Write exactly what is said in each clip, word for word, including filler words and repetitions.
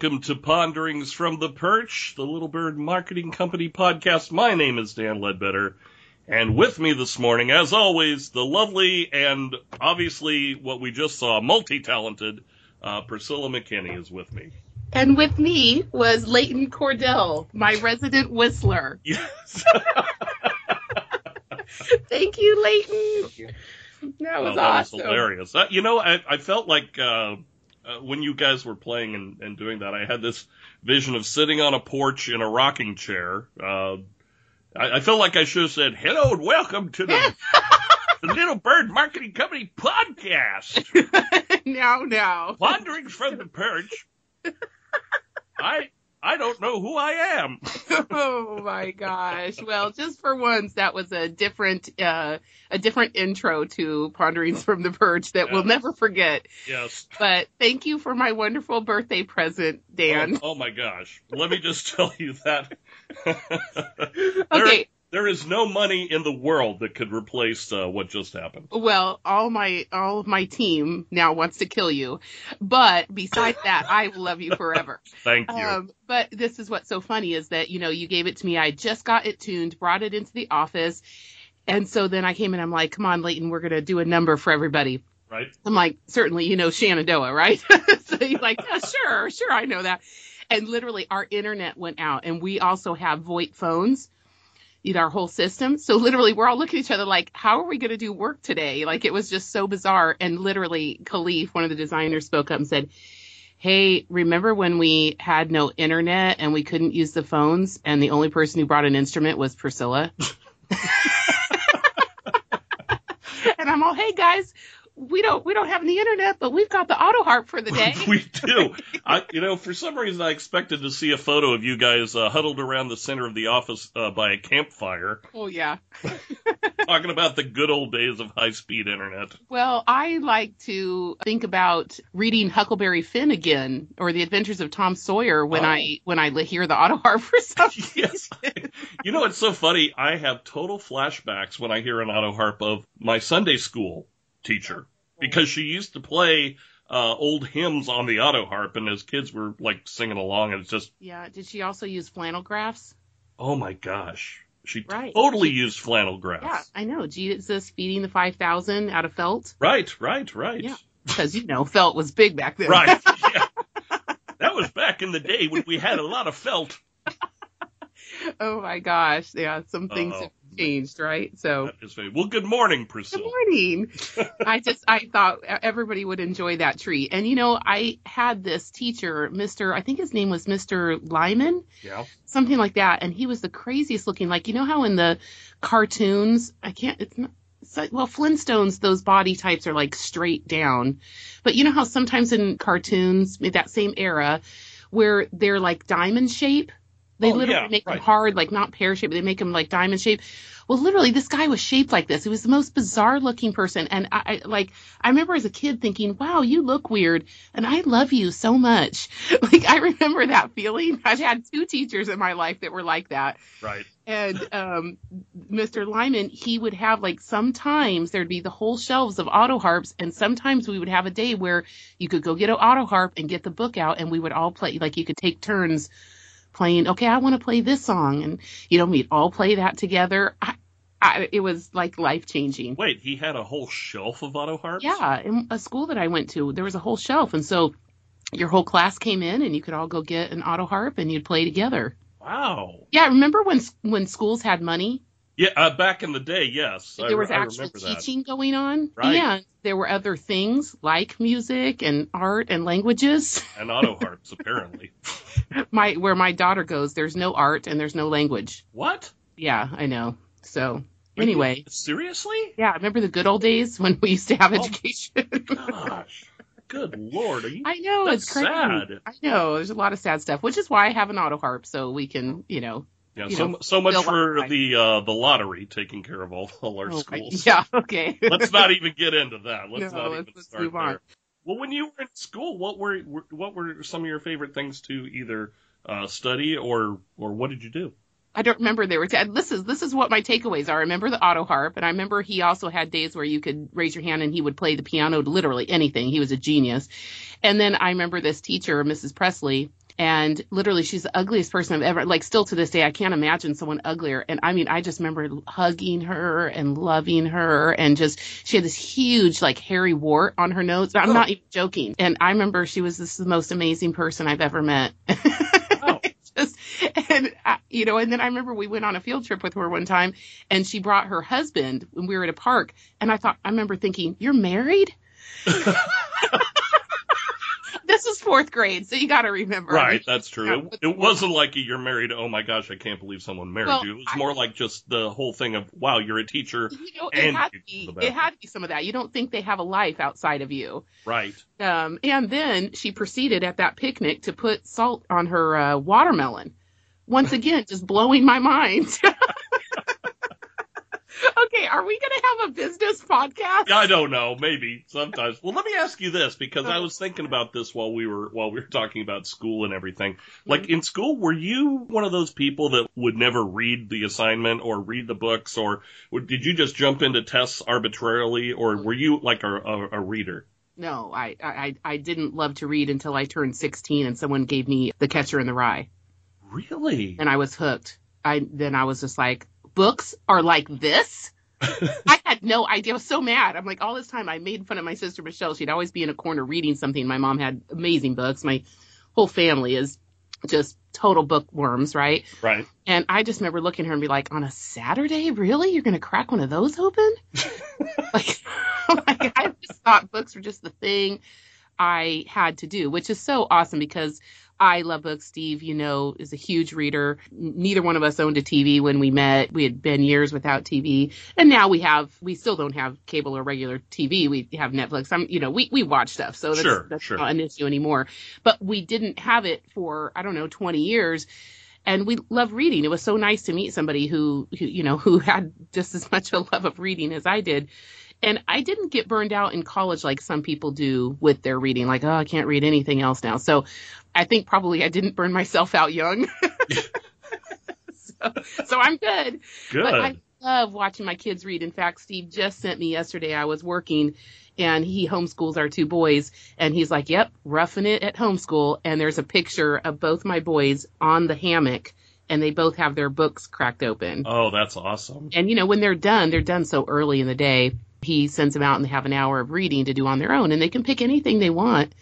Welcome to Ponderings from the Perch, the Little Bird Marketing Company podcast. My name is Dan Ledbetter, and with me this morning, as always, the lovely and obviously what we just saw, multi-talented uh, Priscilla McKinney is with me. And with me was Leighton Cordell, my resident whistler. Yes. Thank you, Leighton. Thank you. That was oh, that awesome. That was hilarious. Uh, you know, I, I felt like... Uh, Uh, when you guys were playing and, and doing that, I had this vision of sitting on a porch in a rocking chair. Uh, I, I felt like I should have said, hello and welcome to the, the Little Bird Marketing Company podcast. Now, now. Ponderings from the Perch. I I don't know who I am. Oh, my gosh. Well, just for once, that was a different uh, a different intro to Ponderings from the Perch that yes. we'll never forget. Yes. But thank you for my wonderful birthday present, Dan. Oh, oh my gosh. Let me just tell you that. there, okay. There is no money in the world that could replace uh, what just happened. Well, all my all of my team now wants to kill you. But besides that, I love you forever. Thank you. Um, But this is what's so funny is that, you know, you gave it to me. I just got it tuned, brought it into the office. And so then I came in. I'm like, come on, Leighton, we're going to do a number for everybody. Right. I'm like, certainly, you know, Shenandoah, right? So he's like, yeah, sure, sure. I know that. And literally our internet went out, and we also have VoIP phones in our whole system. So literally we're all looking at each other like, how are we going to do work today? Like, it was just so bizarre. And literally Khalif, one of the designers, spoke up and said, hey, remember when we had no internet and we couldn't use the phones and the only person who brought an instrument was Priscilla? And I'm all, hey, guys, we don't we don't have any internet, but we've got the auto harp for the day. We do. I, you know, for some reason, I expected to see a photo of you guys uh, huddled around the center of the office uh, by a campfire. Oh, yeah. Talking about the good old days of high-speed internet. Well, I like to think about reading Huckleberry Finn again, or The Adventures of Tom Sawyer, when oh. I when I hear the auto harp for some yes. reason. You know, it's so funny. I have total flashbacks when I hear an auto harp of my Sunday school teacher, because she used to play uh, old hymns on the auto harp, and as kids were like singing along, and it's just yeah. Did she also use flannel graphs? Oh my gosh. She right. totally used flannel graphs. Yeah, I know. Jesus feeding the five thousand out of felt. Right, right, right. Yeah, because, you know, felt was big back then. Right, yeah. That was back in the day when we had a lot of felt. Oh, my gosh. Yeah, some things Uh-oh. have changed, right? So, well, good morning, Priscilla. Good morning. I just, I thought everybody would enjoy that treat. And, you know, I had this teacher, Mister, I think his name was Mister Lyman. Yeah. Something like that. And he was the craziest looking. Like, you know how in the cartoons, I can't, it's not, it's like, well, Flintstones, those body types are like straight down. But you know how sometimes in cartoons, in that same era, where they're like diamond shape? They oh, literally yeah, make right. them hard, like not pear-shaped, but they make them like diamond-shaped. Well, literally, this guy was shaped like this. He was the most bizarre-looking person. And, I, I like, I remember as a kid thinking, wow, you look weird, and I love you so much. Like, I remember that feeling. I've had two teachers in my life that were like that. Right. And um, Mister Lyman, he would have, like, sometimes there'd be the whole shelves of auto harps, and sometimes we would have a day where you could go get an auto harp and get the book out, and we would all play. Like, you could take turns playing, okay, I want to play this song, and you know, we'd all play that together. I, I, it was like life changing. Wait, he had a whole shelf of auto harps? Yeah, in a school that I went to, there was a whole shelf, and so your whole class came in, and you could all go get an auto harp, and you'd play together. Wow. Yeah, remember when when schools had money? Yeah, uh, back in the day, yes, there I, was I actual teaching that. going on, right. And there were other things like music and art and languages and auto harps, apparently. My where my daughter goes, there's no art and there's no language. What? Yeah, I know. So Wait, anyway, seriously? Yeah, remember the good old days when we used to have oh, education? Gosh, good lord! Are you, I know that's it's crazy. Sad. I know there's a lot of sad stuff, which is why I have an auto harp so we can, you know. Yeah, you so know, so much for the uh, the lottery taking care of all, all our oh, schools. Right. Yeah, okay. Let's not even get into that. Let's no, not let's, even let's start move on. there. Well, when you were in school, what were what were some of your favorite things to either uh, study or or what did you do? I don't remember. There were t- this is this is what my takeaways are. I remember the auto harp, and I remember he also had days where you could raise your hand and he would play the piano to literally anything. He was a genius. And then I remember this teacher, Missus Presley, And literally, she's the ugliest person I've ever, like, still to this day, I can't imagine someone uglier. And I mean, I just remember hugging her and loving her, and just, she had this huge, like, hairy wart on her nose. I'm oh. not even joking. And I remember she was this the most amazing person I've ever met. Oh. just, and I, you know, and then I remember we went on a field trip with her one time, and she brought her husband when we were at a park. And I thought, I remember thinking, you're married? This is fourth grade, so you got to remember. Right, that's true. It, it wasn't like a, you're married, oh my gosh, I can't believe someone married well, you. It was more I, like just the whole thing of, wow, you're a teacher. You know, and it, had to be, it had to be some of that. You don't think they have a life outside of you. Right. Um, and then she proceeded at that picnic to put salt on her uh, watermelon. Once again, just blowing my mind. Okay, are we going to have a business podcast? I don't know. Maybe sometimes. Well, let me ask you this, because I was thinking about this while we were while we were talking about school and everything. Like in school, were you one of those people that would never read the assignment or read the books, or did you just jump into tests arbitrarily, or were you like a, a, a reader? No, I, I I didn't love to read until I turned sixteen and someone gave me The Catcher in the Rye. Really? And I was hooked. I then I was just like, books are like this? I had no idea. I was so mad. I'm like, all this time I made fun of my sister Michelle. She'd always be in a corner reading something. My mom had amazing books. My whole family is just total bookworms, right? Right. And I just remember looking at her and be like, on a Saturday? Really? You're going to crack one of those open? like, like, I just thought books were just the thing I had to do, which is so awesome because I love books. Steve, you know, is a huge reader. Neither one of us owned a T V when we met. We had been years without T V. And now we have, we still don't have cable or regular T V. We have Netflix. I'm, you know, we, we watch stuff. So that's, sure, that's sure. not an issue anymore. But we didn't have it for, I don't know, twenty years. And we love reading. It was so nice to meet somebody who, who, you know, who had just as much a love of reading as I did. And I didn't get burned out in college like some people do with their reading, like, oh, I can't read anything else now. So I think probably I didn't burn myself out young. so, so I'm good. Good. But I love watching my kids read. In fact, Steve just sent me yesterday. I was working and he homeschools our two boys. And he's like, yep, roughing it at homeschool. And there's a picture of both my boys on the hammock. And they both have their books cracked open. Oh, that's awesome. And, you know, when they're done, they're done so early in the day. He sends them out and they have an hour of reading to do on their own. And they can pick anything they want.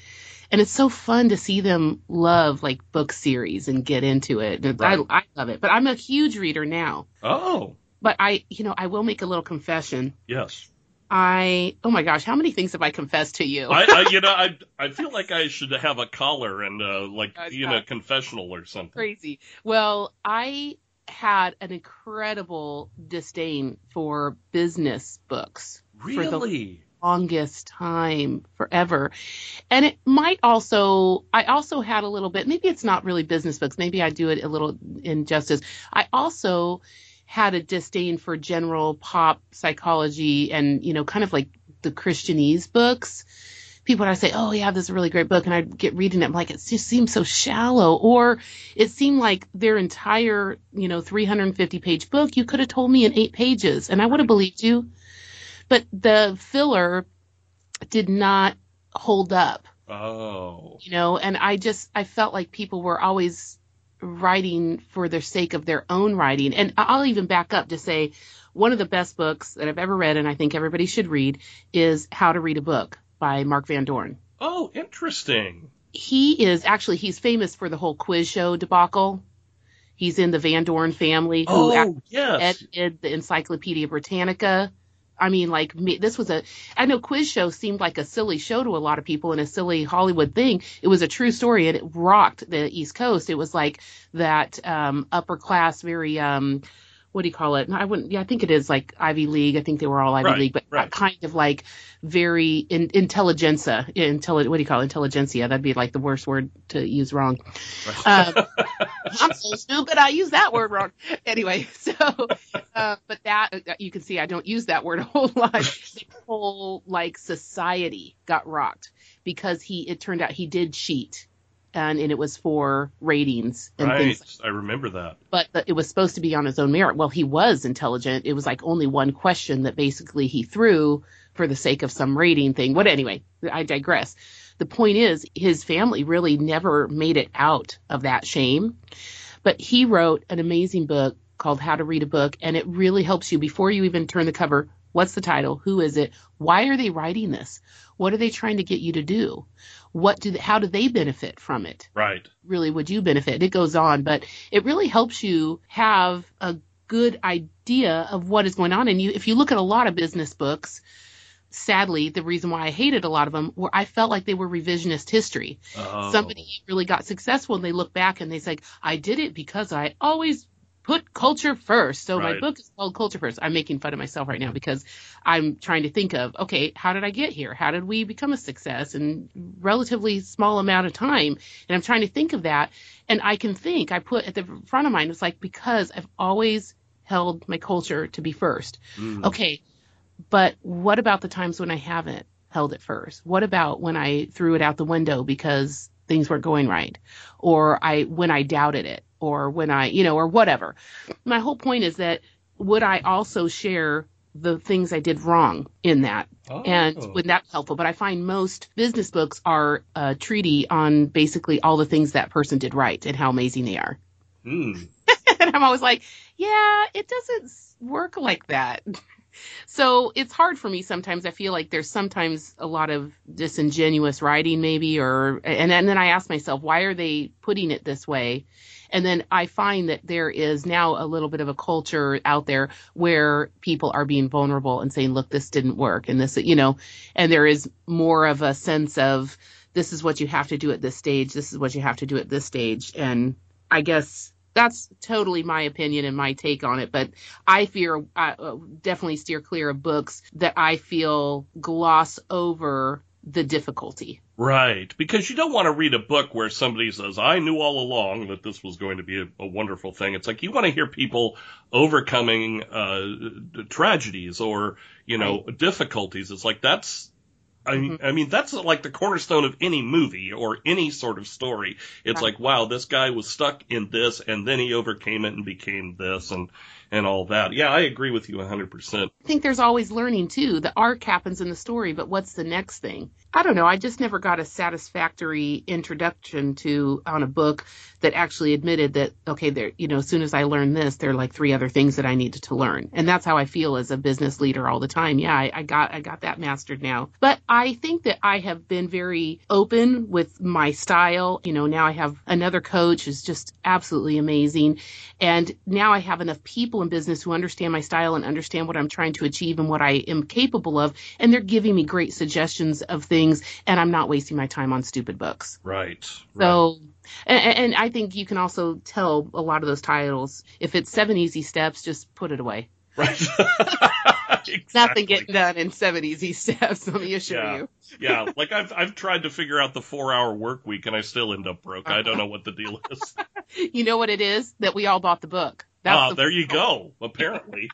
And it's so fun to see them love, like, book series and get into it. Right. I, I love it. But I'm a huge reader now. Oh. But I, you know, I will make a little confession. Yes. I, oh my gosh, how many things have I confessed to you? I, I you know, I, I feel like I should have a collar and, uh, like, oh, you know, confessional or something. Crazy. Well, I had an incredible disdain for business books. Really? For the longest time, forever. And it might also, I also had a little bit, maybe it's not really business books. Maybe I do it a little injustice. I also had a disdain for general pop psychology and, you know, kind of like the Christianese books. People would I say, oh, yeah, this is a really great book. And I'd get reading it. I'm like, it just seems so shallow. Or it seemed like their entire, you know, three hundred fifty page book, you could have told me in eight pages and I would have believed you. But the filler did not hold up. Oh. You know, and I just, I felt like people were always writing for the sake of their own writing. And I'll even back up to say one of the best books that I've ever read, and I think everybody should read, is How to Read a Book by Mark Van Dorn. Oh, interesting. He is actually, he's famous for the whole quiz show debacle. He's in the Van Dorn family. Who oh, yes. edited the Encyclopedia Britannica. I mean, like, me, this was a, I know quiz show seemed like a silly show to a lot of people and a silly Hollywood thing. It was a true story, and it rocked the East Coast. It was like that um, upper class, very, um, what do you call it? No, I wouldn't, yeah, I think it is like Ivy League. I think they were all Ivy right, League, but right. kind of like very in, intelligentsia, intelli- what do you call it? Intelligentsia. That'd be like the worst word to use wrong. Right. Um, I'm so stupid. I use that word wrong. Anyway, so, uh, but that, you can see I don't use that word a whole lot. The whole, like, society got rocked because he, it turned out he did cheat. And, and it was for ratings and right. things. Right, like I remember that. But the, it was supposed to be on his own merit. Well, he was intelligent. It was like only one question that basically he threw for the sake of some rating thing. What anyway, I digress. the point is, his family really never made it out of that shame. But he wrote an amazing book called How to Read a Book, and it really helps you before you even turn the cover. What's the title? Who is it? Why are they writing this? What are they trying to get you to do? What do they, how do they benefit from it? Right. Really, would you benefit? It goes on, but it really helps you have a good idea of what is going on. And you, if you look at a lot of business books, sadly, the reason why I hated a lot of them were I felt like they were revisionist history. Oh. Somebody really got successful and they look back and they say, I did it because I always put culture first. So right. My book is called Culture First. I'm making fun of myself right now because I'm trying to think of, okay, how did I get here? How did we become a success in relatively small amount of time? And I'm trying to think of that. And I can think, I put at the front of mine, it's like, because I've always held my culture to be first. Mm. Okay. But what about the times when I haven't held it first? What about when I threw it out the window because things weren't going right? Or I, when I doubted it? Or when I, you know, or whatever. My whole point is that would I also share the things I did wrong in that? Oh. And wouldn't that be helpful? But I find most business books are a treatise on basically all the things that person did right and how amazing they are. Mm. And I'm always like, yeah, it doesn't work like that. So it's hard for me sometimes. I feel like there's sometimes a lot of disingenuous writing maybe, or and, and then I ask myself, why are they putting it this way? And then I find that there is now a little bit of a culture out there where people are being vulnerable and saying, look, this didn't work. And this, you know, and there is more of a sense of this is what you have to do at this stage. This is what you have to do at this stage. And I guess that's totally my opinion and my take on it. But I fear I definitely steer clear of books that I feel gloss over the difficulty. Right, because you don't want to read a book where somebody says, I knew all along that this was going to be a, a wonderful thing. It's like you want to hear people overcoming uh, tragedies or, you know, right. difficulties. It's like that's, I, mm-hmm. I mean, that's like the cornerstone of any movie or any sort of story. It's right. like, wow, this guy was stuck in this and then he overcame it and became this and and all that. Yeah, I agree with you one hundred percent. I think there's always learning, too. The arc happens in the story, but what's the next thing? I don't know. I just never got a satisfactory introduction to on a book that actually admitted that, okay, there, you know, as soon as I learn this, there are like three other things that I needed to learn. And that's how I feel as a business leader all the time. Yeah, I, I got I got that mastered now. But I think that I have been very open with my style. You know, now I have another coach who's just absolutely amazing. And now I have enough people in business who understand my style and understand what I'm trying to achieve and what I am capable of. And they're giving me great suggestions of things and I'm not wasting my time on stupid books. Right. So, right. And, and I think you can also tell a lot of those titles, if it's seven easy steps, just put it away. Right. Exactly. Nothing getting done in seven easy steps, let me assure yeah. you. Yeah. Like I've, I've tried to figure out the four hour work week and I still end up broke. Uh-huh. I don't know what the deal is. You know what it is? That we all bought the book. Ah, uh, the there you go, apparently.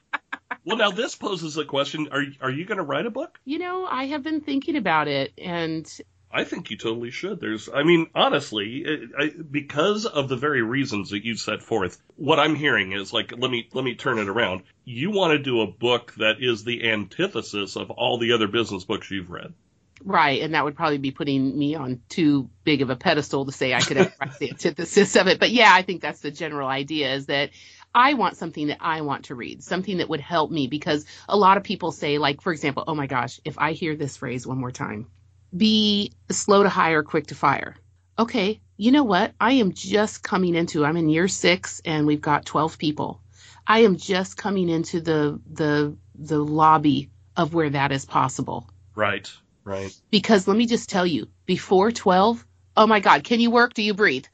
Well, now this poses a question. Are, are you going to write a book? You know, I have been thinking about it, and I think you totally should. There's, I mean, honestly, it, I, because of the very reasons that you set forth, what I'm hearing is like, let me let me turn it around. You want to do a book that is the antithesis of all the other business books you've read. Right, and that would probably be putting me on too big of a pedestal to say I could ever write the antithesis of it. But yeah, I think that's the general idea, is that I want something that I want to read, something that would help me, because a lot of people say, like, for example, oh, my gosh, if I hear this phrase one more time, be slow to hire, quick to fire. OK, you know what? I am just coming into I'm in year six and we've got twelve people. I am just coming into the the the lobby of where that is possible. Right. Right. Because let me just tell you, before twelve. Oh, my God. Can you work? Do you breathe?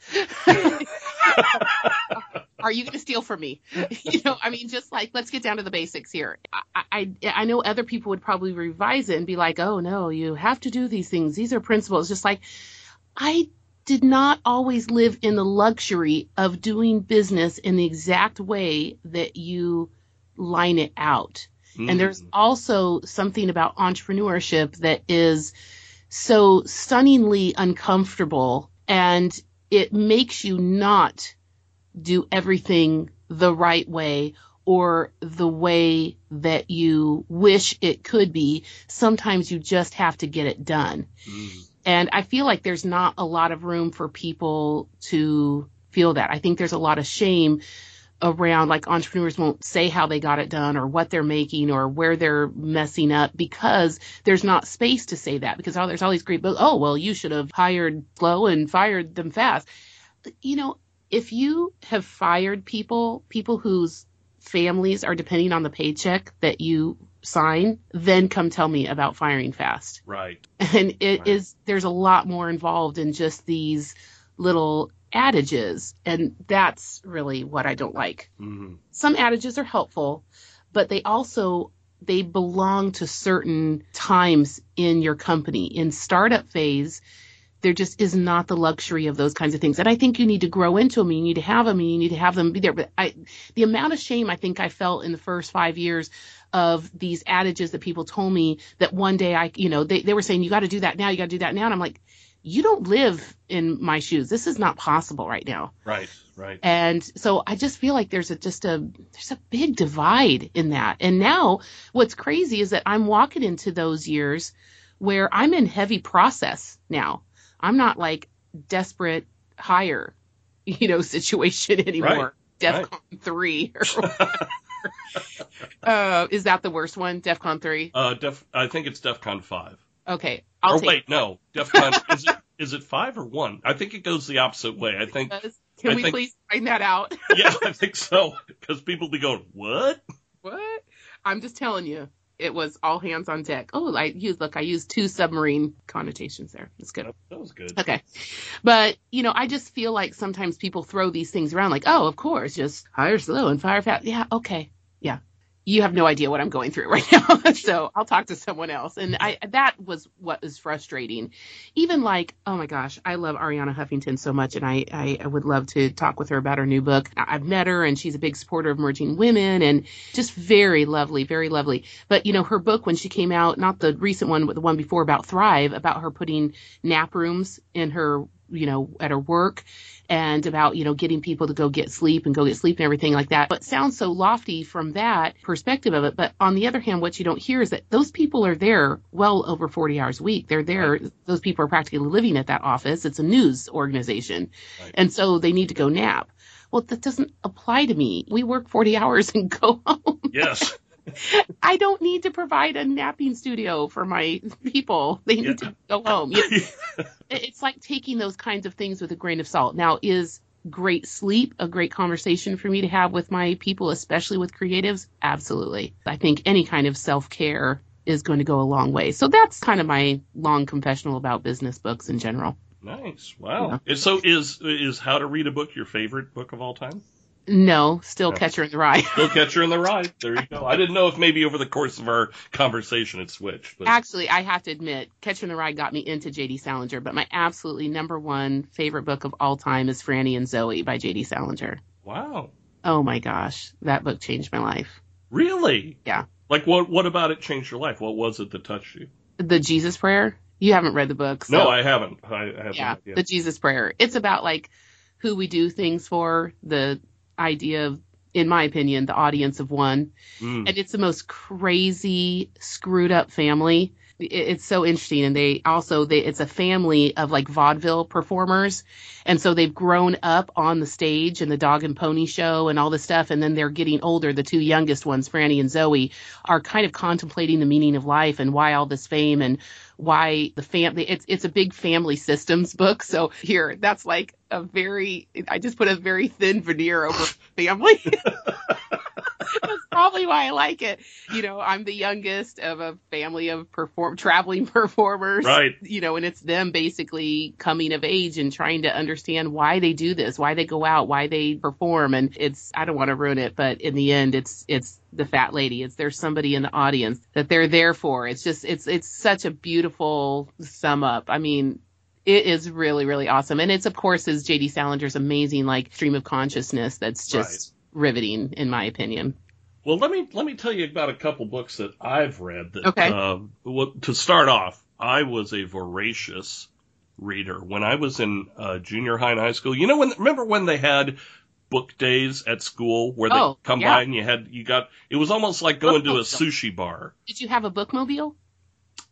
Are you going to steal from me? You know, I mean, just like, let's get down to the basics here. I, I I know other people would probably revise it and be like, oh, no, you have to do these things. These are principles. Just like, I did not always live in the luxury of doing business in the exact way that you line it out. Mm. And there's also something about entrepreneurship that is so stunningly uncomfortable, and it makes you not do everything the right way or the way that you wish it could be. Sometimes you just have to get it done. Mm. And I feel like there's not a lot of room for people to feel that. I think there's a lot of shame around, like, entrepreneurs won't say how they got it done or what they're making or where they're messing up, because there's not space to say that, because oh, there's all these great books. Oh, well, you should have hired slow and fired them fast. You know, if you have fired people, people whose families are depending on the paycheck that you sign, then come tell me about firing fast. Right. And it right. is, there's a lot more involved in just these little adages, and that's really what I don't like. Mm-hmm. Some adages are helpful, but they also they belong to certain times in your company. In startup phase, there just is not the luxury of those kinds of things, and I think you need to grow into them, and you need to have them, and you need to have them be there. But I, the amount of shame I think I felt in the first five years of these adages that people told me that one day I, you know, they they were saying you got to do that now, you got to do that now, and I'm like, you don't live in my shoes. This is not possible right now. Right, right. And so I just feel like there's a just a there's a big divide in that. And now what's crazy is that I'm walking into those years where I'm in heavy process now. I'm not like desperate hire, you know, situation anymore. Right, DEFCON right. three or whatever. uh, is that the worst one? DEFCON three? Uh, def- I think it's DEFCON five. Okay. I'll or wait, it. no. DEFCON is it is it five or one? I think it goes the opposite way. I think. Can I we think, please find that out? Yeah, I think so, because people be going, what? What? I'm just telling you, it was all hands on deck. Oh, I used look, I used two submarine connotations there. That's good. That, that was good. Okay, but you know, I just feel like sometimes people throw these things around, like, oh, of course, just hire slow and fire fast. Yeah, okay, yeah. You have no idea what I'm going through right now. So I'll talk to someone else. And I, that was what was frustrating. Even like, oh my gosh, I love Arianna Huffington so much. And I, I, I would love to talk with her about her new book. I've met her and she's a big supporter of Merging Women and just very lovely, very lovely. But you know, her book, when she came out, not the recent one, but the one before about Thrive, about her putting nap rooms in her, you know, at her work, and about, you know, getting people to go get sleep and go get sleep and everything like that. But sounds so lofty from that perspective of it. But on the other hand, what you don't hear is that those people are there well over forty hours a week. They're there. Right. Those people are practically living at that office. It's a news organization. Right. And so they need to go nap. Well, that doesn't apply to me. We work forty hours and go home. Yes. I don't need to provide a napping studio for my people. They need yeah. to go home. You know, it's like taking those kinds of things with a grain of salt. Now, is great sleep a great conversation for me to have with my people, especially with creatives? Absolutely. I think any kind of self-care is going to go a long way. So that's kind of my long confessional about business books in general. Nice. Wow. Yeah. So is is How to Read a Book your favorite book of all time? No, still no. Catcher in the Rye. Still Catcher in the Rye. There you go. I didn't know if maybe over the course of our conversation it switched. But. Actually, I have to admit, Catcher in the Rye got me into J D. Salinger, but my absolutely number one favorite book of all time is Franny and Zooey by J D. Salinger. Wow. Oh, my gosh. That book changed my life. Really? Yeah. Like, what What about it changed your life? What was it that touched you? The Jesus Prayer. You haven't read the book. So. No, I haven't. I, I haven't. Yeah, yet. The Jesus Prayer. It's about, like, who we do things for, the idea of, in my opinion, the audience of one. Mm. And it's the most crazy, screwed up family. It's so interesting. And they also, they, it's a family of like vaudeville performers. And so they've grown up on the stage and the dog and pony show and all this stuff. And then they're getting older. The two youngest ones, Franny and Zooey, are kind of contemplating the meaning of life and why all this fame and why the family. It's, it's a big family systems book. So here, that's like a very, I just put a very thin veneer over family. That's probably why I like it. You know, I'm the youngest of a family of perform traveling performers. Right. You know, and it's them basically coming of age and trying to understand why they do this, why they go out, why they perform. And it's, I don't want to ruin it, but in the end, it's it's the fat lady. It's there's somebody in the audience that they're there for. It's just it's it's such a beautiful sum up. I mean, it is really, really awesome. And it's, of course, is J D. Salinger's amazing, like, stream of consciousness that's just right. riveting, in my opinion. Well, let me let me tell you about a couple books that I've read. That, okay. Uh, well, to start off, I was a voracious reader when I was in uh, junior high and high school. You know, when remember when they had book days at school where they oh, come yeah. by and you had you got it was almost like going to a sushi bar. Did you have a bookmobile?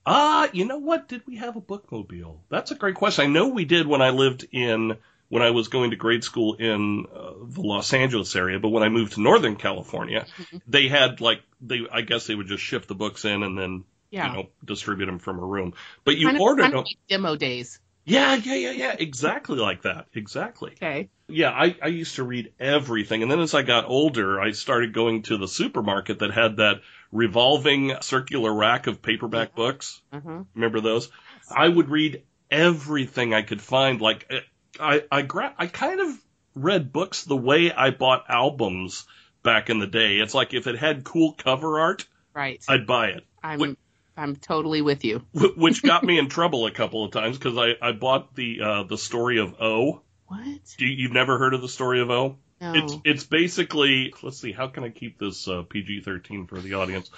Ah, you know what? Did we have a bookmobile? That's a great question. I know we did when I lived in, when I was going to grade school in uh, the Los Angeles area, but when I moved to Northern California, they had like, they, I guess they would just ship the books in and then, yeah. you know, distribute them from a room. But you kind of, ordered kind of like demo days. Yeah, yeah, yeah, yeah. Exactly like that. Exactly. Okay. Yeah, I, I used to read everything. And then as I got older, I started going to the supermarket that had that revolving circular rack of paperback yeah. books. Uh-huh. Remember those? Yes. I would read everything I could find. Like I, I, gra- I kind of read books the way I bought albums back in the day. It's like if it had cool cover art, right. I'd buy it. I'm Wait, I'm totally with you. Which got me in trouble a couple of times because I, I bought the uh, the Story of O. What? Do you, you've never heard of The Story of O? No. It's it's basically, let's see, how can I keep this uh, P G thirteen for the audience?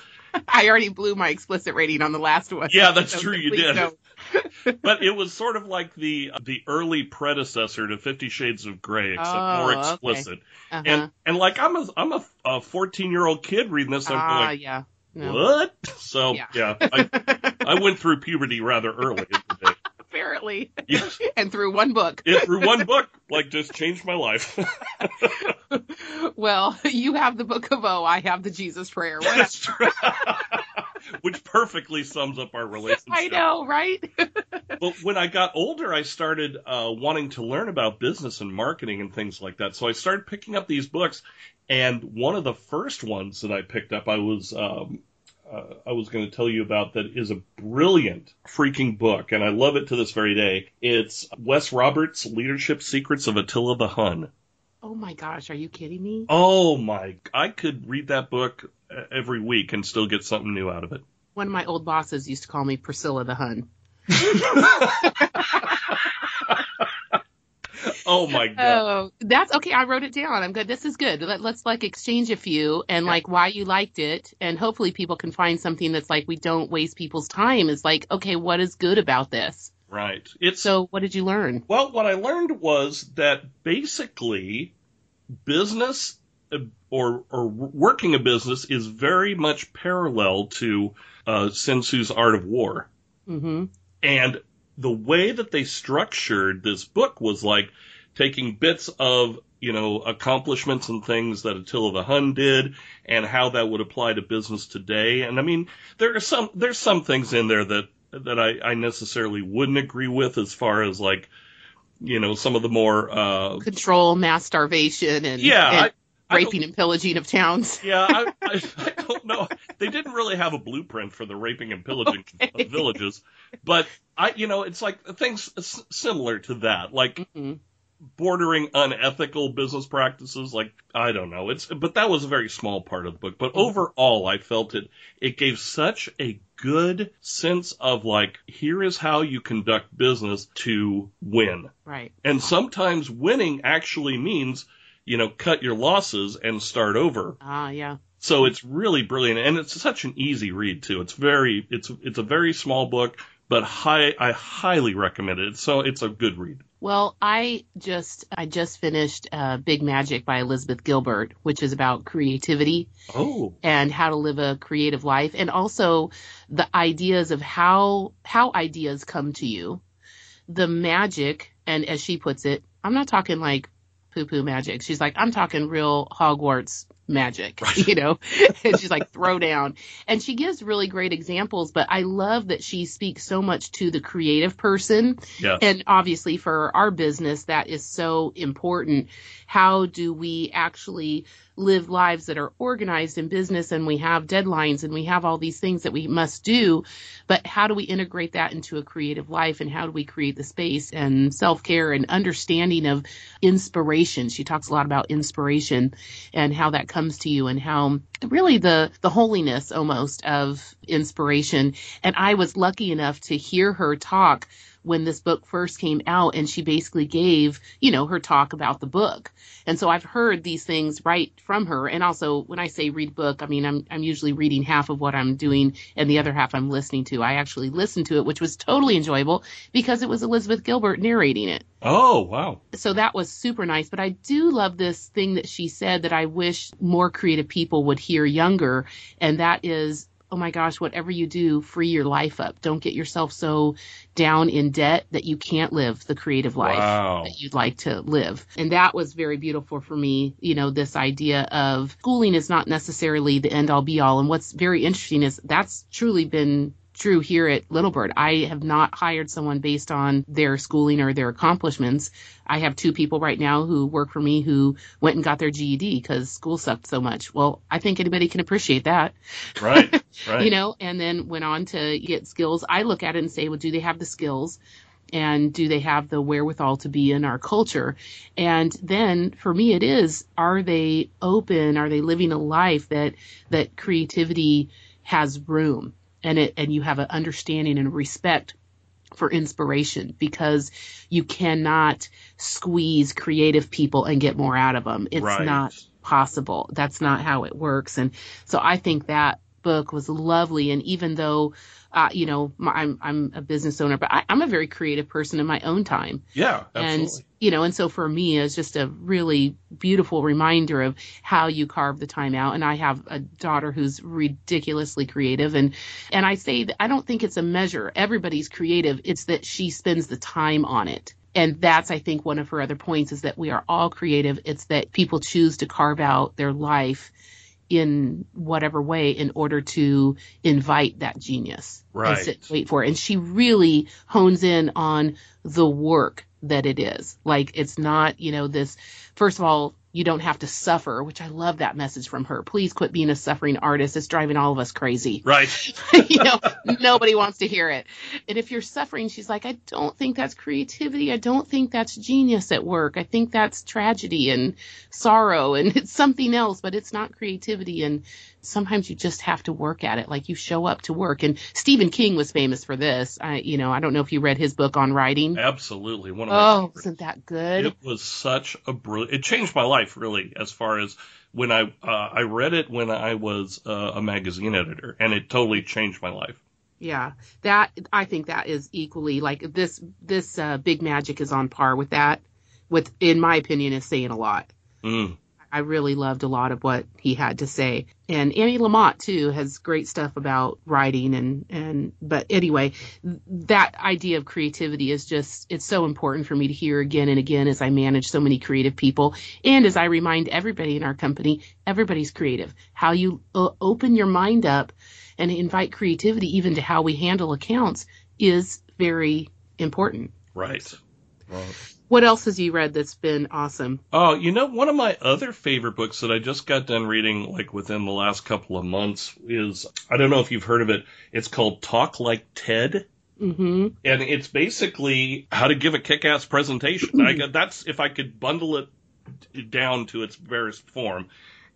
I already blew my explicit rating on the last one. Yeah, that's so true, you did. But it was sort of like the the early predecessor to Fifty Shades of Grey, except oh, more explicit. Okay. Uh-huh. And and like I'm a I'm a, a fourteen-year-old kid reading this. I'm uh, like, yeah. No. What? So yeah, yeah I, I went through puberty rather early. Apparently. Yes. And through one book. Yeah, through one book. Like, just changed my life. Well, you have the Book of O, I have the Jesus Prayer. That's true. Which perfectly sums up our relationship. I know, right? But when I got older, I started uh, wanting to learn about business and marketing and things like that. So I started picking up these books. And one of the first ones that I picked up, I was... Um, Uh, I was going to tell you about that is a brilliant freaking book, and I love it to this very day. It's Wes Roberts' Leadership Secrets of Attila the Hun. Oh, my gosh. Are you kidding me? Oh, my. I could read that book every week and still get something new out of it. One of my old bosses used to call me Priscilla the Hun. Oh, my God. Oh, that's okay. I wrote it down. I'm good. This is good. Let, let's like exchange a few and yeah. like why you liked it. And hopefully people can find something that's like, we don't waste people's time. It's like, okay, what is good about this? Right. It's, so what did you learn? Well, what I learned was that basically business or, or working a business is very much parallel to uh, Sun Tzu's Art of War. Mm-hmm. And the way that they structured this book was like, taking bits of, you know, accomplishments and things that Attila the Hun did and how that would apply to business today. And I mean, there are some, there's some things in there that, that I, I necessarily wouldn't agree with as far as like, you know, some of the more, uh, control, mass starvation and, yeah, and I, raping I and pillaging of towns. Yeah. I, I, I don't know. They didn't really have a blueprint for the raping and pillaging okay. of villages, but I, you know, it's like things similar to that. Like, mm-hmm. bordering unethical business practices, like, I don't know. It's, but that was a very small part of the book. But overall, I felt it, it gave such a good sense of like, here is how you conduct business to win. Right. And sometimes winning actually means, you know, cut your losses and start over. Ah, yeah. So it's really brilliant. And it's such an easy read too. It's very, it's, it's a very small book, but high, I highly recommend it. So it's a good read. Well, I just I just finished uh, Big Magic by Elizabeth Gilbert, which is about creativity oh. and how to live a creative life, and also the ideas of how how ideas come to you, the magic, and as she puts it, I'm not talking like poo-poo magic. She's like, I'm talking real Hogwarts magic, right. you know, and she's like, throw down. And she gives really great examples, but I love that she speaks so much to the creative person. Yeah. And obviously for our business, that is so important. How do we actually live lives that are organized in business, and we have deadlines and we have all these things that we must do, but how do we integrate that into a creative life, and how do we create the space and self-care and understanding of inspiration? She talks a lot about inspiration and how that comes to you, and how really the, the holiness almost of inspiration. And I was lucky enough to hear her talk when this book first came out, and she basically gave, you know, her talk about the book. And so I've heard these things right from her. And also when I say read book, I mean, I'm, I'm usually reading half of what I'm doing and the other half I'm listening to. I actually listened to it, which was totally enjoyable because it was Elizabeth Gilbert narrating it. Oh, wow. So that was super nice. But I do love this thing that she said that I wish more creative people would hear younger. And that is oh my gosh, whatever you do, free your life up. Don't get yourself so down in debt that you can't live the creative life wow. that you'd like to live. And that was very beautiful for me. You know, this idea of schooling is not necessarily the end all be all. And what's very interesting is that's truly been true here at Little Bird. I have not hired someone based on their schooling or their accomplishments. I have two people right now who work for me who went and got their G E D because school sucked so much. Well, I think anybody can appreciate that. Right, right. You know, and then went on to get skills. I look at it and say, well, do they have the skills? And do they have the wherewithal to be in our culture? And then for me, it is, are they open? Are they living a life that that creativity has room? And it, and you have an understanding and respect for inspiration, because you cannot squeeze creative people and get more out of them. It's right. not possible. That's not how it works. And so I think that book was lovely. And even though, uh, you know, my, I'm I'm a business owner, but I, I'm a very creative person in my own time. Yeah, absolutely. And, you know, and so for me, it's just a really beautiful reminder of how you carve the time out. And I have a daughter who's ridiculously creative. And, and I say that I don't think it's a measure. Everybody's creative. It's that she spends the time on it. And that's, I think, one of her other points is that we are all creative. It's that people choose to carve out their life in whatever way in order to invite that genius. Right. And sit, wait for it. And she really hones in on the work that it is. Like, it's not, you know, this, first of all, you don't have to suffer, which I love that message from her. Please quit being a suffering artist. It's driving all of us crazy. Right. You know, nobody wants to hear it. And if you're suffering, she's like, I don't think that's creativity. I don't think that's genius at work. I think that's tragedy and sorrow, and it's something else, but it's not creativity. And sometimes you just have to work at it. Like, you show up to work. And Stephen King was famous for this. I, you know, I don't know if you read his book on writing. Absolutely. One of my oh, favorites. Wasn't that good? It was such a brilliant, it changed my life, really, as far as when I, uh, I read it when I was uh, a magazine editor, and it totally changed my life. Yeah, that, I think that is equally, like, this, this uh, Big Magic is on par with that, with, in my opinion, is saying a lot. Mm. I really loved a lot of what he had to say. And Annie Lamott, too, has great stuff about writing. And, and but anyway, that idea of creativity is just, it's so important for me to hear again and again as I manage so many creative people. And as I remind everybody in our company, everybody's creative. How you uh, open your mind up and invite creativity even to how we handle accounts is very important. Right. Right. What else has you read that's been awesome? Oh, you know, one of my other favorite books that I just got done reading, like, within the last couple of months is, I don't know if you've heard of it, it's called Talk Like Ted. Mm-hmm. And it's basically how to give a kick-ass presentation. I, that's, if I could bundle it down to its barest form,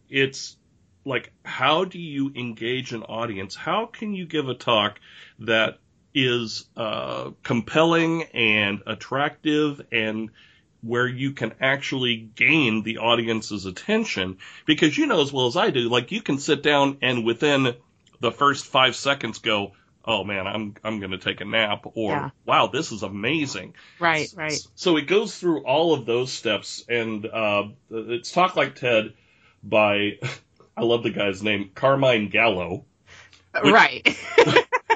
it's like, how do you engage an audience? How can you give a talk that is uh compelling and attractive, and where you can actually gain the audience's attention? Because you know as well as I do, like, you can sit down and within the first five seconds go, oh man, I'm I'm going to take a nap, or yeah. wow, this is amazing. Right, right. So, so it goes through all of those steps, and uh it's Talk Like Ted by, I love the guy's name, Carmine Gallo. Which, right.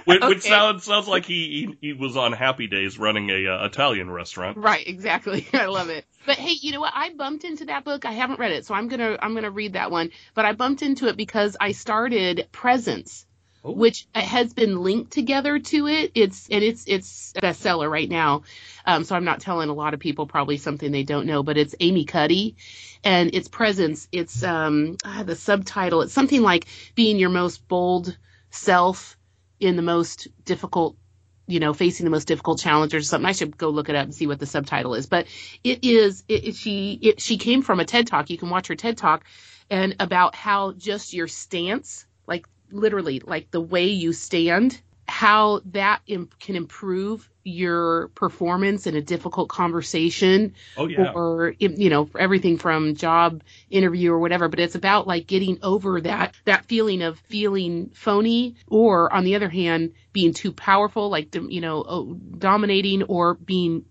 Which, okay. which sounds sounds like he, he he was on Happy Days running a uh, Italian restaurant. Right, exactly. I love it. But hey, you know what? I bumped into that book. I haven't read it, so I'm gonna I'm gonna read that one. But I bumped into it because I started Presence, oh. which has been linked together to it. It's and it's it's a bestseller right now. Um, so I'm not telling a lot of people probably something they don't know, but it's Amy Cuddy, and it's Presence. It's um ah, the subtitle. It's something like being your most bold self in the most difficult, you know, facing the most difficult challenges or something. I should go look it up and see what the subtitle is. But it is, it, it, she it, she came from a TED Talk. You can watch her TED Talk, and about how just your stance, like literally, like the way you stand, how that imp- can improve your performance in a difficult conversation. Oh, yeah. Or, you know, everything from job interview or whatever. But it's about, like, getting over that that feeling of feeling phony, or on the other hand, being too powerful, like, you know, dominating, or being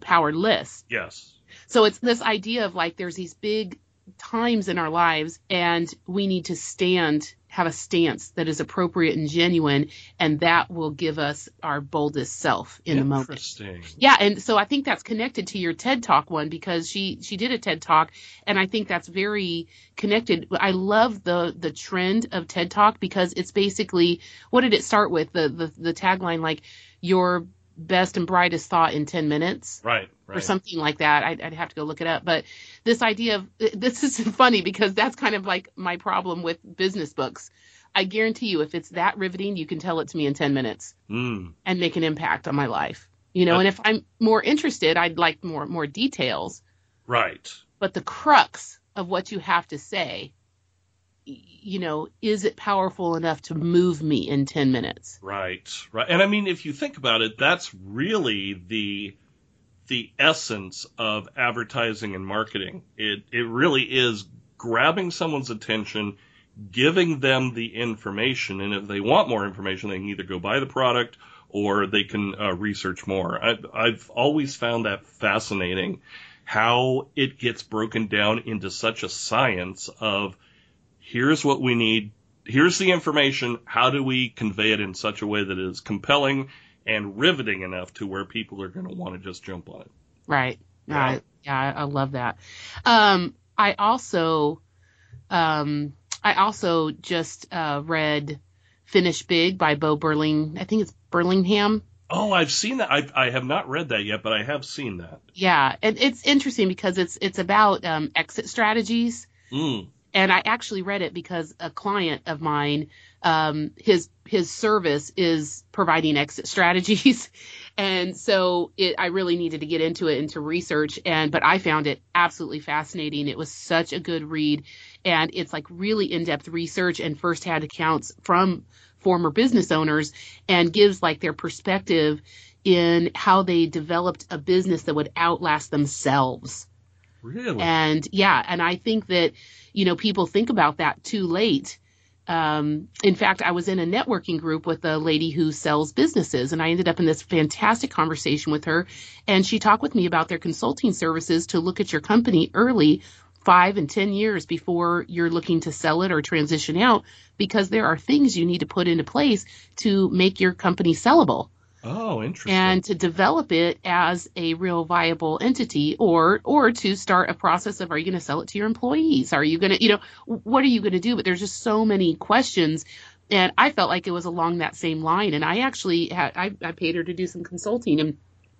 powerless. Yes. So it's this idea of, like, there's these big times in our lives, and we need to stand have a stance that is appropriate and genuine, and that will give us our boldest self in the moment. Interesting. Yeah, and so I think that's connected to your TED Talk one, because she, she did a TED Talk, and I think that's very connected. I love the the trend of TED Talk, because it's basically, what did it start with? The the, the tagline, like, your best and brightest thought in ten minutes, right, right. or something like that. I'd, I'd have to go look it up. But this idea of, this is funny because that's kind of like my problem with business books. I guarantee you, if it's that riveting, you can tell it to me in ten minutes mm. and make an impact on my life, you know, that's... and if I'm more interested, I'd like more, more details. Right. But the crux of what you have to say, you know, is it powerful enough to move me in ten minutes? Right, right. And I mean, if you think about it, that's really the the essence of advertising and marketing. It it really is grabbing someone's attention, giving them the information, and if they want more information, they can either go buy the product or they can uh, research more. I, I've always found that fascinating, how it gets broken down into such a science of, here's what we need. Here's the information. How do we convey it in such a way that it is compelling and riveting enough to where people are going to want to just jump on it? Right. Yeah. Yeah. I love that. Um, I also, um, I also just uh, read Finish Big by Bo Burling. I think it's Burlingham. Oh, I've seen that. I I have not read that yet, but I have seen that. Yeah. And it's interesting because it's, it's about um, exit strategies. Mm. And I actually read it because a client of mine, um, his his service is providing exit strategies, and so it, I really needed to get into it and to research. And but I found it absolutely fascinating. It was such a good read, and it's like really in-depth research and firsthand accounts from former business owners, and gives like their perspective in how they developed a business that would outlast themselves. Really? And yeah, and I think that, you know, people think about that too late. Um, in fact, I was in a networking group with a lady who sells businesses, and I ended up in this fantastic conversation with her. And she talked with me about their consulting services to look at your company early, five and ten years before you're looking to sell it or transition out, because there are things you need to put into place to make your company sellable. Oh, interesting. And to develop it as a real viable entity, or or to start a process of, are you going to sell it to your employees? Are you going to, you know, what are you going to do? But there's just so many questions. And I felt like it was along that same line. And I actually had, I, I paid her to do some consulting and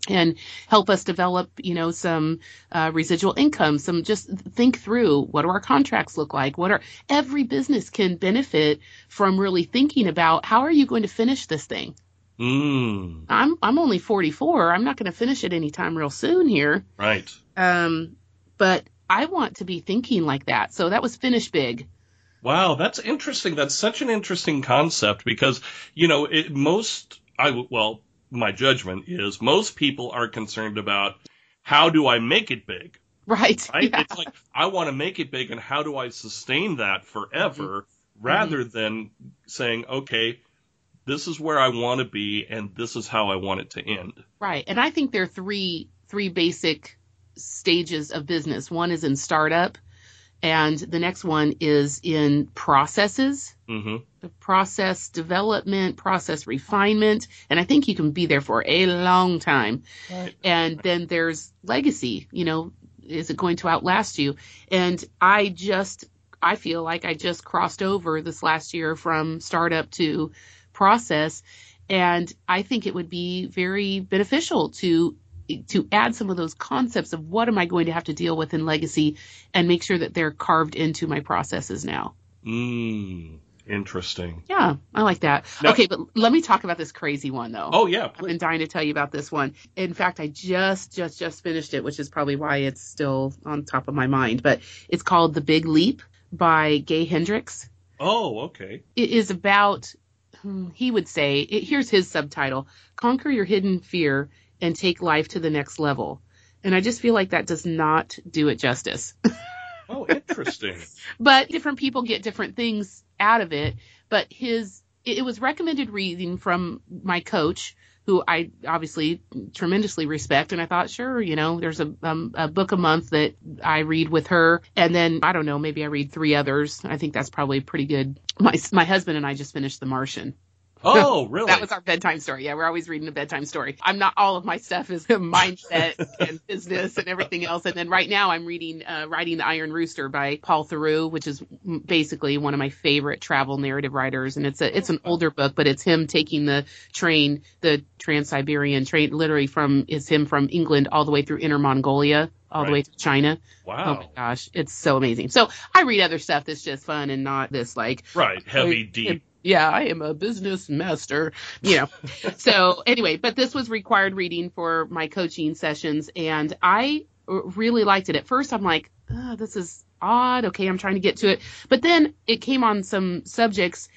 and help us develop, you know, some uh, residual income, some, just think through, what do our contracts look like? What are, every business can benefit from really thinking about, how are you going to finish this thing? Mm. I'm I'm only forty-four. I'm not going to finish it anytime real soon here. Right. Um, but I want to be thinking like that. So that was Finish Big. Wow, that's interesting. That's such an interesting concept because, you know, it, most I well, my judgment is most people are concerned about, how do I make it big? Right. Right? Yeah. It's like, I want to make it big, and how do I sustain that forever, mm-hmm. rather mm-hmm. than saying, okay, this is where I want to be, and this is how I want it to end. Right. And I think there are three three basic stages of business. One is in startup, and the next one is in processes, mm-hmm. the process development, process refinement. And I think you can be there for a long time. Right. And then there's legacy. You know, is it going to outlast you? And I just, I feel like I just crossed over this last year from startup to process, and I think it would be very beneficial to to add some of those concepts of, what am I going to have to deal with in legacy, and make sure that they're carved into my processes now. Mm, interesting. Yeah, I like that. Now, okay, but let me talk about this crazy one though. Oh yeah, please. I've been dying to tell you about this one. In fact, I just just just finished it, which is probably why it's still on top of my mind. But it's called The Big Leap by Gay Hendricks. Oh, okay. It is about, he would say, here's his subtitle, Conquer Your Hidden Fear and Take Life to the Next Level. And I just feel like that does not do it justice. Oh, interesting. But different people get different things out of it. But his, it was recommended reading from my coach who I obviously tremendously respect. And I thought, sure, you know, there's a, um, a book a month that I read with her. And then, I don't know, maybe I read three others. I think that's probably pretty good. My, my husband and I just finished The Martian. Oh, really? That was our bedtime story. Yeah, we're always reading a bedtime story. I'm not, all of my stuff is mindset and business and everything else. And then right now I'm reading uh, Riding the Iron Rooster by Paul Theroux, which is basically one of my favorite travel narrative writers. And it's a it's an older book, but it's him taking the train, the Trans-Siberian train, literally from, it's him from England all the way through Inner Mongolia. All right. The way to China. Wow. Oh my gosh. It's so amazing. So I read other stuff that's just fun and not this like. Right. Heavy, deep. It, yeah, I am a business master, you know. So anyway, but this was required reading for my coaching sessions, and I really liked it. At first, I'm like, oh, this is odd. Okay, I'm trying to get to it. But then it came on some subjects,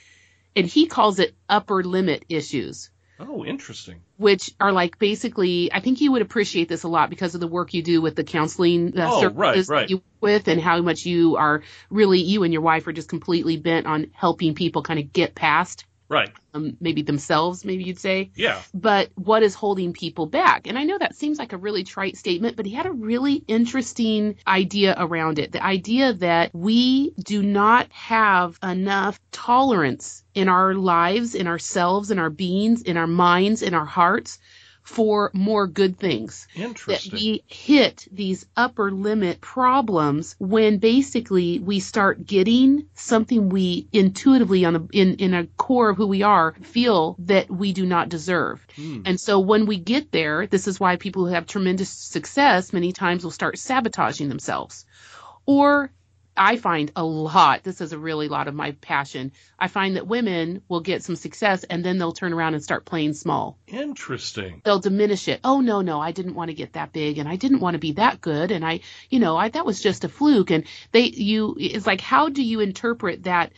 and he calls it upper limit issues. Oh, interesting. Which are like basically, I think you would appreciate this a lot because of the work you do with the counseling uh, oh, services right, right. you with and how much you are really, you and your wife are just completely bent on helping people kind of get past. Right. Um, maybe themselves, maybe you'd say. Yeah. But what is holding people back? And I know that seems like a really trite statement, but he had a really interesting idea around it. The idea that we do not have enough tolerance in our lives, in ourselves, in our beings, in our minds, in our hearts for more good things. Interesting. That we hit these upper limit problems when basically we start getting something we intuitively on the in, in a core of who we are feel that we do not deserve. Mm. And so when we get there, this is why people who have tremendous success many times will start sabotaging themselves. Or I find a lot, this is a really lot of my passion, I find that women will get some success and then they'll turn around and start playing small. Interesting. They'll diminish it. Oh, no, no, I didn't want to get that big and I didn't want to be that good. And I, you know, I, that was just a fluke. And they, you, it's like, how do you interpret that?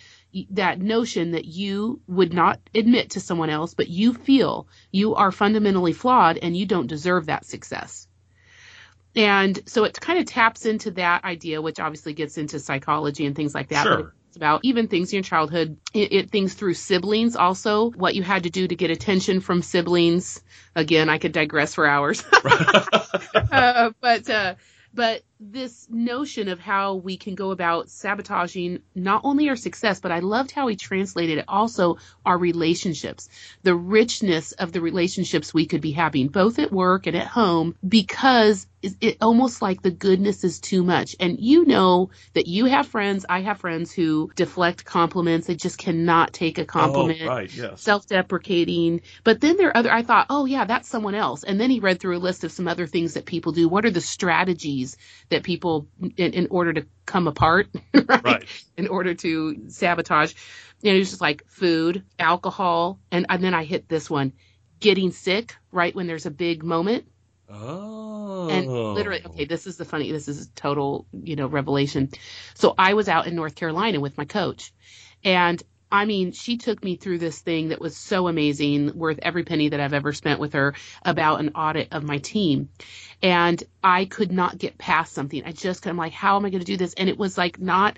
That notion that you would not admit to someone else, but you feel you are fundamentally flawed and you don't deserve that success. And so it kind of taps into that idea, which obviously gets into psychology and things like that. Sure. But it's about even things in your childhood, it, it things through siblings also, what you had to do to get attention from siblings. Again, I could digress for hours. uh, but uh, but this notion of how we can go about sabotaging not only our success, but I loved how he translated it also our relationships, the richness of the relationships we could be having, both at work and at home, because it almost like the goodness is too much. And you know that you have friends, I have friends who deflect compliments. They just cannot take a compliment. Oh, right, yes. Self-deprecating. But then there are other, I thought, oh yeah, that's someone else. And then he read through a list of some other things that people do. What are the strategies that people in, in order to come apart, right? Right. In order to sabotage. You know, it's just like food, alcohol. And, and then I hit this one, getting sick right when there's a big moment. Oh. And literally, okay, this is the funny, this is a total, you know, revelation. So I was out in North Carolina with my coach, and I mean, she took me through this thing that was so amazing, worth every penny that I've ever spent with her, about an audit of my team. And I could not get past something. I just, I'm like, how am I going to do this? And it was like not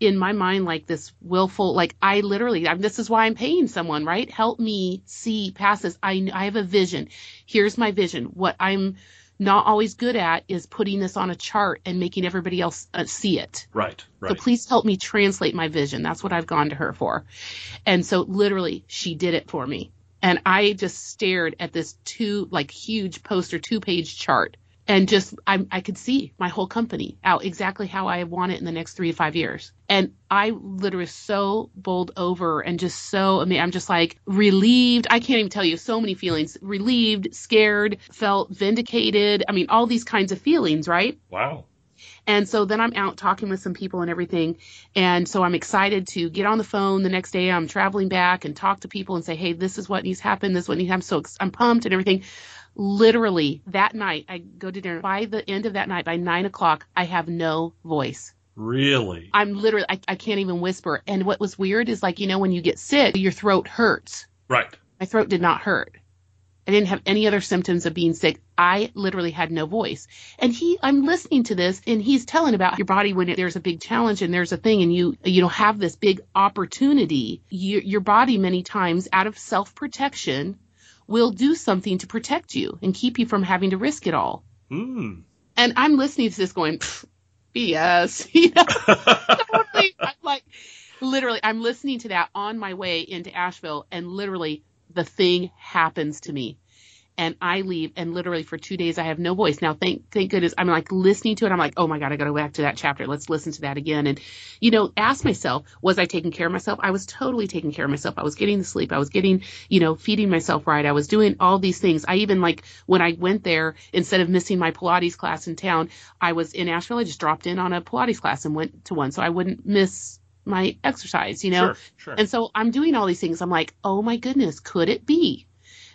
in my mind, like this willful, like I literally, I'm, this is why I'm paying someone, right? Help me see past this. I, I have a vision. Here's my vision. What I'm not always good at is putting this on a chart and making everybody else uh, see it. Right, right. So please help me translate my vision. That's what I've gone to her for. And so literally she did it for me. And I just stared at this two, like huge poster, two page chart. And just, I, I could see my whole company out exactly how I want it in the next three to five years. And I literally so bowled over and just so, I mean, I'm just like relieved. I can't even tell you so many feelings, relieved, scared, felt vindicated. I mean, all these kinds of feelings, right? Wow. And so then I'm out talking with some people and everything. And so I'm excited to get on the phone the next day. I'm traveling back and talk to people and say, hey, this is what needs to happen. This is what needs to happen. So ex- I'm pumped and everything. Literally that night, I go to dinner. By the end of that night, by nine o'clock, I have no voice. Really? I'm literally, I, I can't even whisper. And what was weird is like, you know, when you get sick, your throat hurts. Right. My throat did not hurt. I didn't have any other symptoms of being sick. I literally had no voice. And he, I'm listening to this and he's telling about your body when there's a big challenge and there's a thing and you, you know, have this big opportunity. You, your body many times out of self-protection will do something to protect you and keep you from having to risk it all. Mm. And I'm listening to this going, B S. You know? Totally, I'm like, literally, I'm listening to that on my way into Asheville, and literally the thing happens to me. And I leave, and literally for two days I have no voice. Now, thank thank goodness, I'm like listening to it. I'm like, oh my God, I got to go back to that chapter. Let's listen to that again. And, you know, ask myself, was I taking care of myself? I was totally taking care of myself. I was getting the sleep. I was getting, you know, feeding myself right. I was doing all these things. I even like when I went there, instead of missing my Pilates class in town, I was in Asheville. I just dropped in on a Pilates class and went to one so I wouldn't miss my exercise, you know? Sure, sure. And so I'm doing all these things. I'm like, oh my goodness, could it be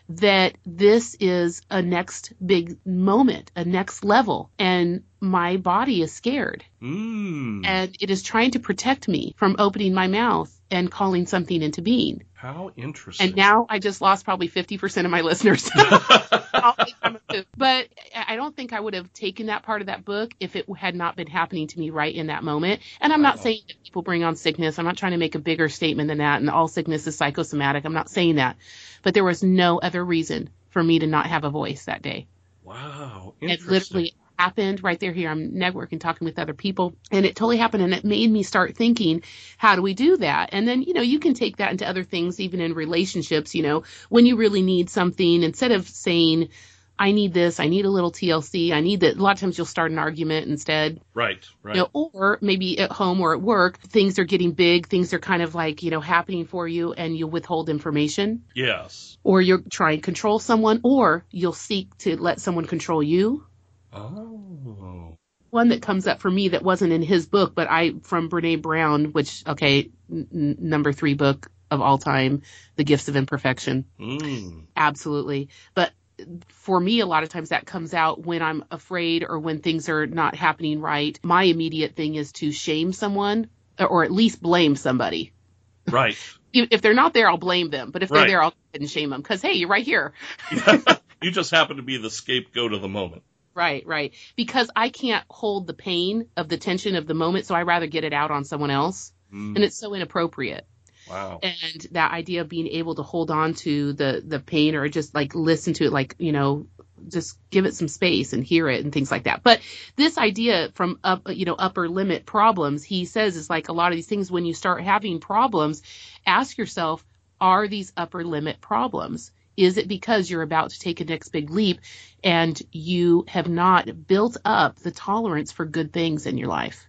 that this is a next big moment, a next level, and my body is scared. Mm. And it is trying to protect me from opening my mouth and calling something into being. How interesting. And now I just lost probably fifty percent of my listeners. But I don't think I would have taken that part of that book if it had not been happening to me right in that moment. And I'm not wow. saying that people bring on sickness. I'm not trying to make a bigger statement than that. And all sickness is psychosomatic. I'm not saying that. But there was no other reason for me to not have a voice that day. Wow. Interesting. It literally happened right there. Here I'm networking, talking with other people, and it totally happened. And it made me start thinking, how do we do that? And then, you know, you can take that into other things, even in relationships, you know, when you really need something, instead of saying, I need this, I need a little T L C, I need that. A lot of times you'll start an argument instead. Right, right. You know, or maybe at home or at work, things are getting big, things are kind of like, you know, happening for you, and you withhold information. Yes. Or you'll try and control someone, or you'll seek to let someone control you. Oh. One that comes up for me that wasn't in his book, but I, from Brene Brown, which, okay, n- n- number three book of all time, The Gifts of Imperfection. Mm. Absolutely. But for me, a lot of times that comes out when I'm afraid or when things are not happening right. My immediate thing is to shame someone, or at least blame somebody. Right. If they're not there, I'll blame them. But if right. they're there, I'll go ahead and shame them because, hey, you're right here. You just happen to be the scapegoat of the moment. Right, right. Because I can't hold the pain of the tension of the moment, so I rather get it out on someone else. Mm. And it's so inappropriate. Wow. And that idea of being able to hold on to the, the pain, or just like listen to it, like, you know, just give it some space and hear it and things like that. But this idea from up, you know, upper limit problems, he says, is like a lot of these things. When you start having problems, ask yourself, are these upper limit problems? Is it because you're about to take a next big leap and you have not built up the tolerance for good things in your life?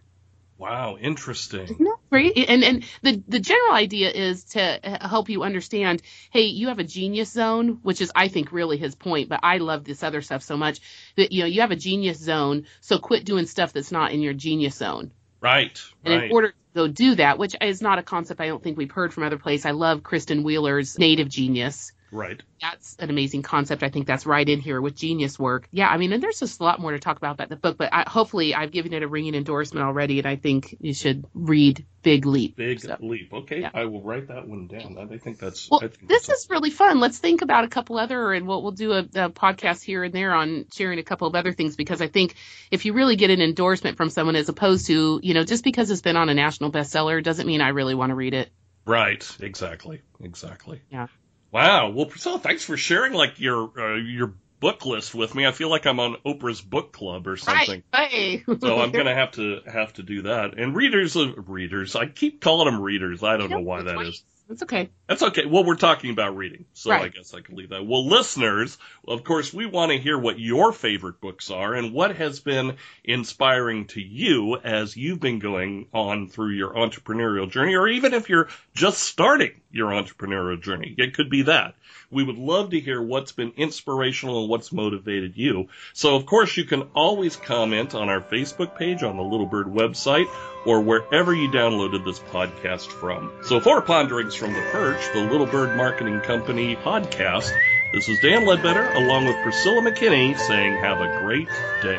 Wow, interesting. Isn't that great? And and the, the general idea is to help you understand, hey, you have a genius zone, which is, I think, really his point, but I love this other stuff so much that, you know, you have a genius zone, so quit doing stuff that's not in your genius zone. Right. And right. in order to go do that, which is not a concept I don't think we've heard from other places. I love Kristen Wheeler's Native Genius. Right. That's an amazing concept. I think that's right in here with genius work. Yeah, I mean, and there's just a lot more to talk about about the book, but I, hopefully I've given it a ringing endorsement already, and I think you should read Big Leap. Big so, Leap. Okay, yeah. I will write that one down. I think that's... Well, I think this that's is really fun. Let's think about a couple other, and we'll, we'll do a, a podcast here and there on sharing a couple of other things, because I think if you really get an endorsement from someone, as opposed to, you know, just because it's been on a national bestseller doesn't mean I really want to read it. Right. Exactly. Exactly. Yeah. Wow. Well, Priscilla, thanks for sharing like your uh, your book list with me. I feel like I'm on Oprah's book club or something. Right. So I'm going to have to have to do that. And readers of readers, I keep calling them readers. I don't know why that is. That's okay. That's okay. Well, we're talking about reading, so right. I guess I can leave that. Well, listeners, of course, we want to hear what your favorite books are and what has been inspiring to you as you've been going on through your entrepreneurial journey, or even if you're just starting your entrepreneurial journey. It could be that. We would love to hear what's been inspirational and what's motivated you. So, of course, you can always comment on our Facebook page, on the Little Bird website, or wherever you downloaded this podcast from. So for Ponderings from the Perch, the Little Bird Marketing Company podcast, this is Dan Ledbetter along with Priscilla McKinney saying have a great day.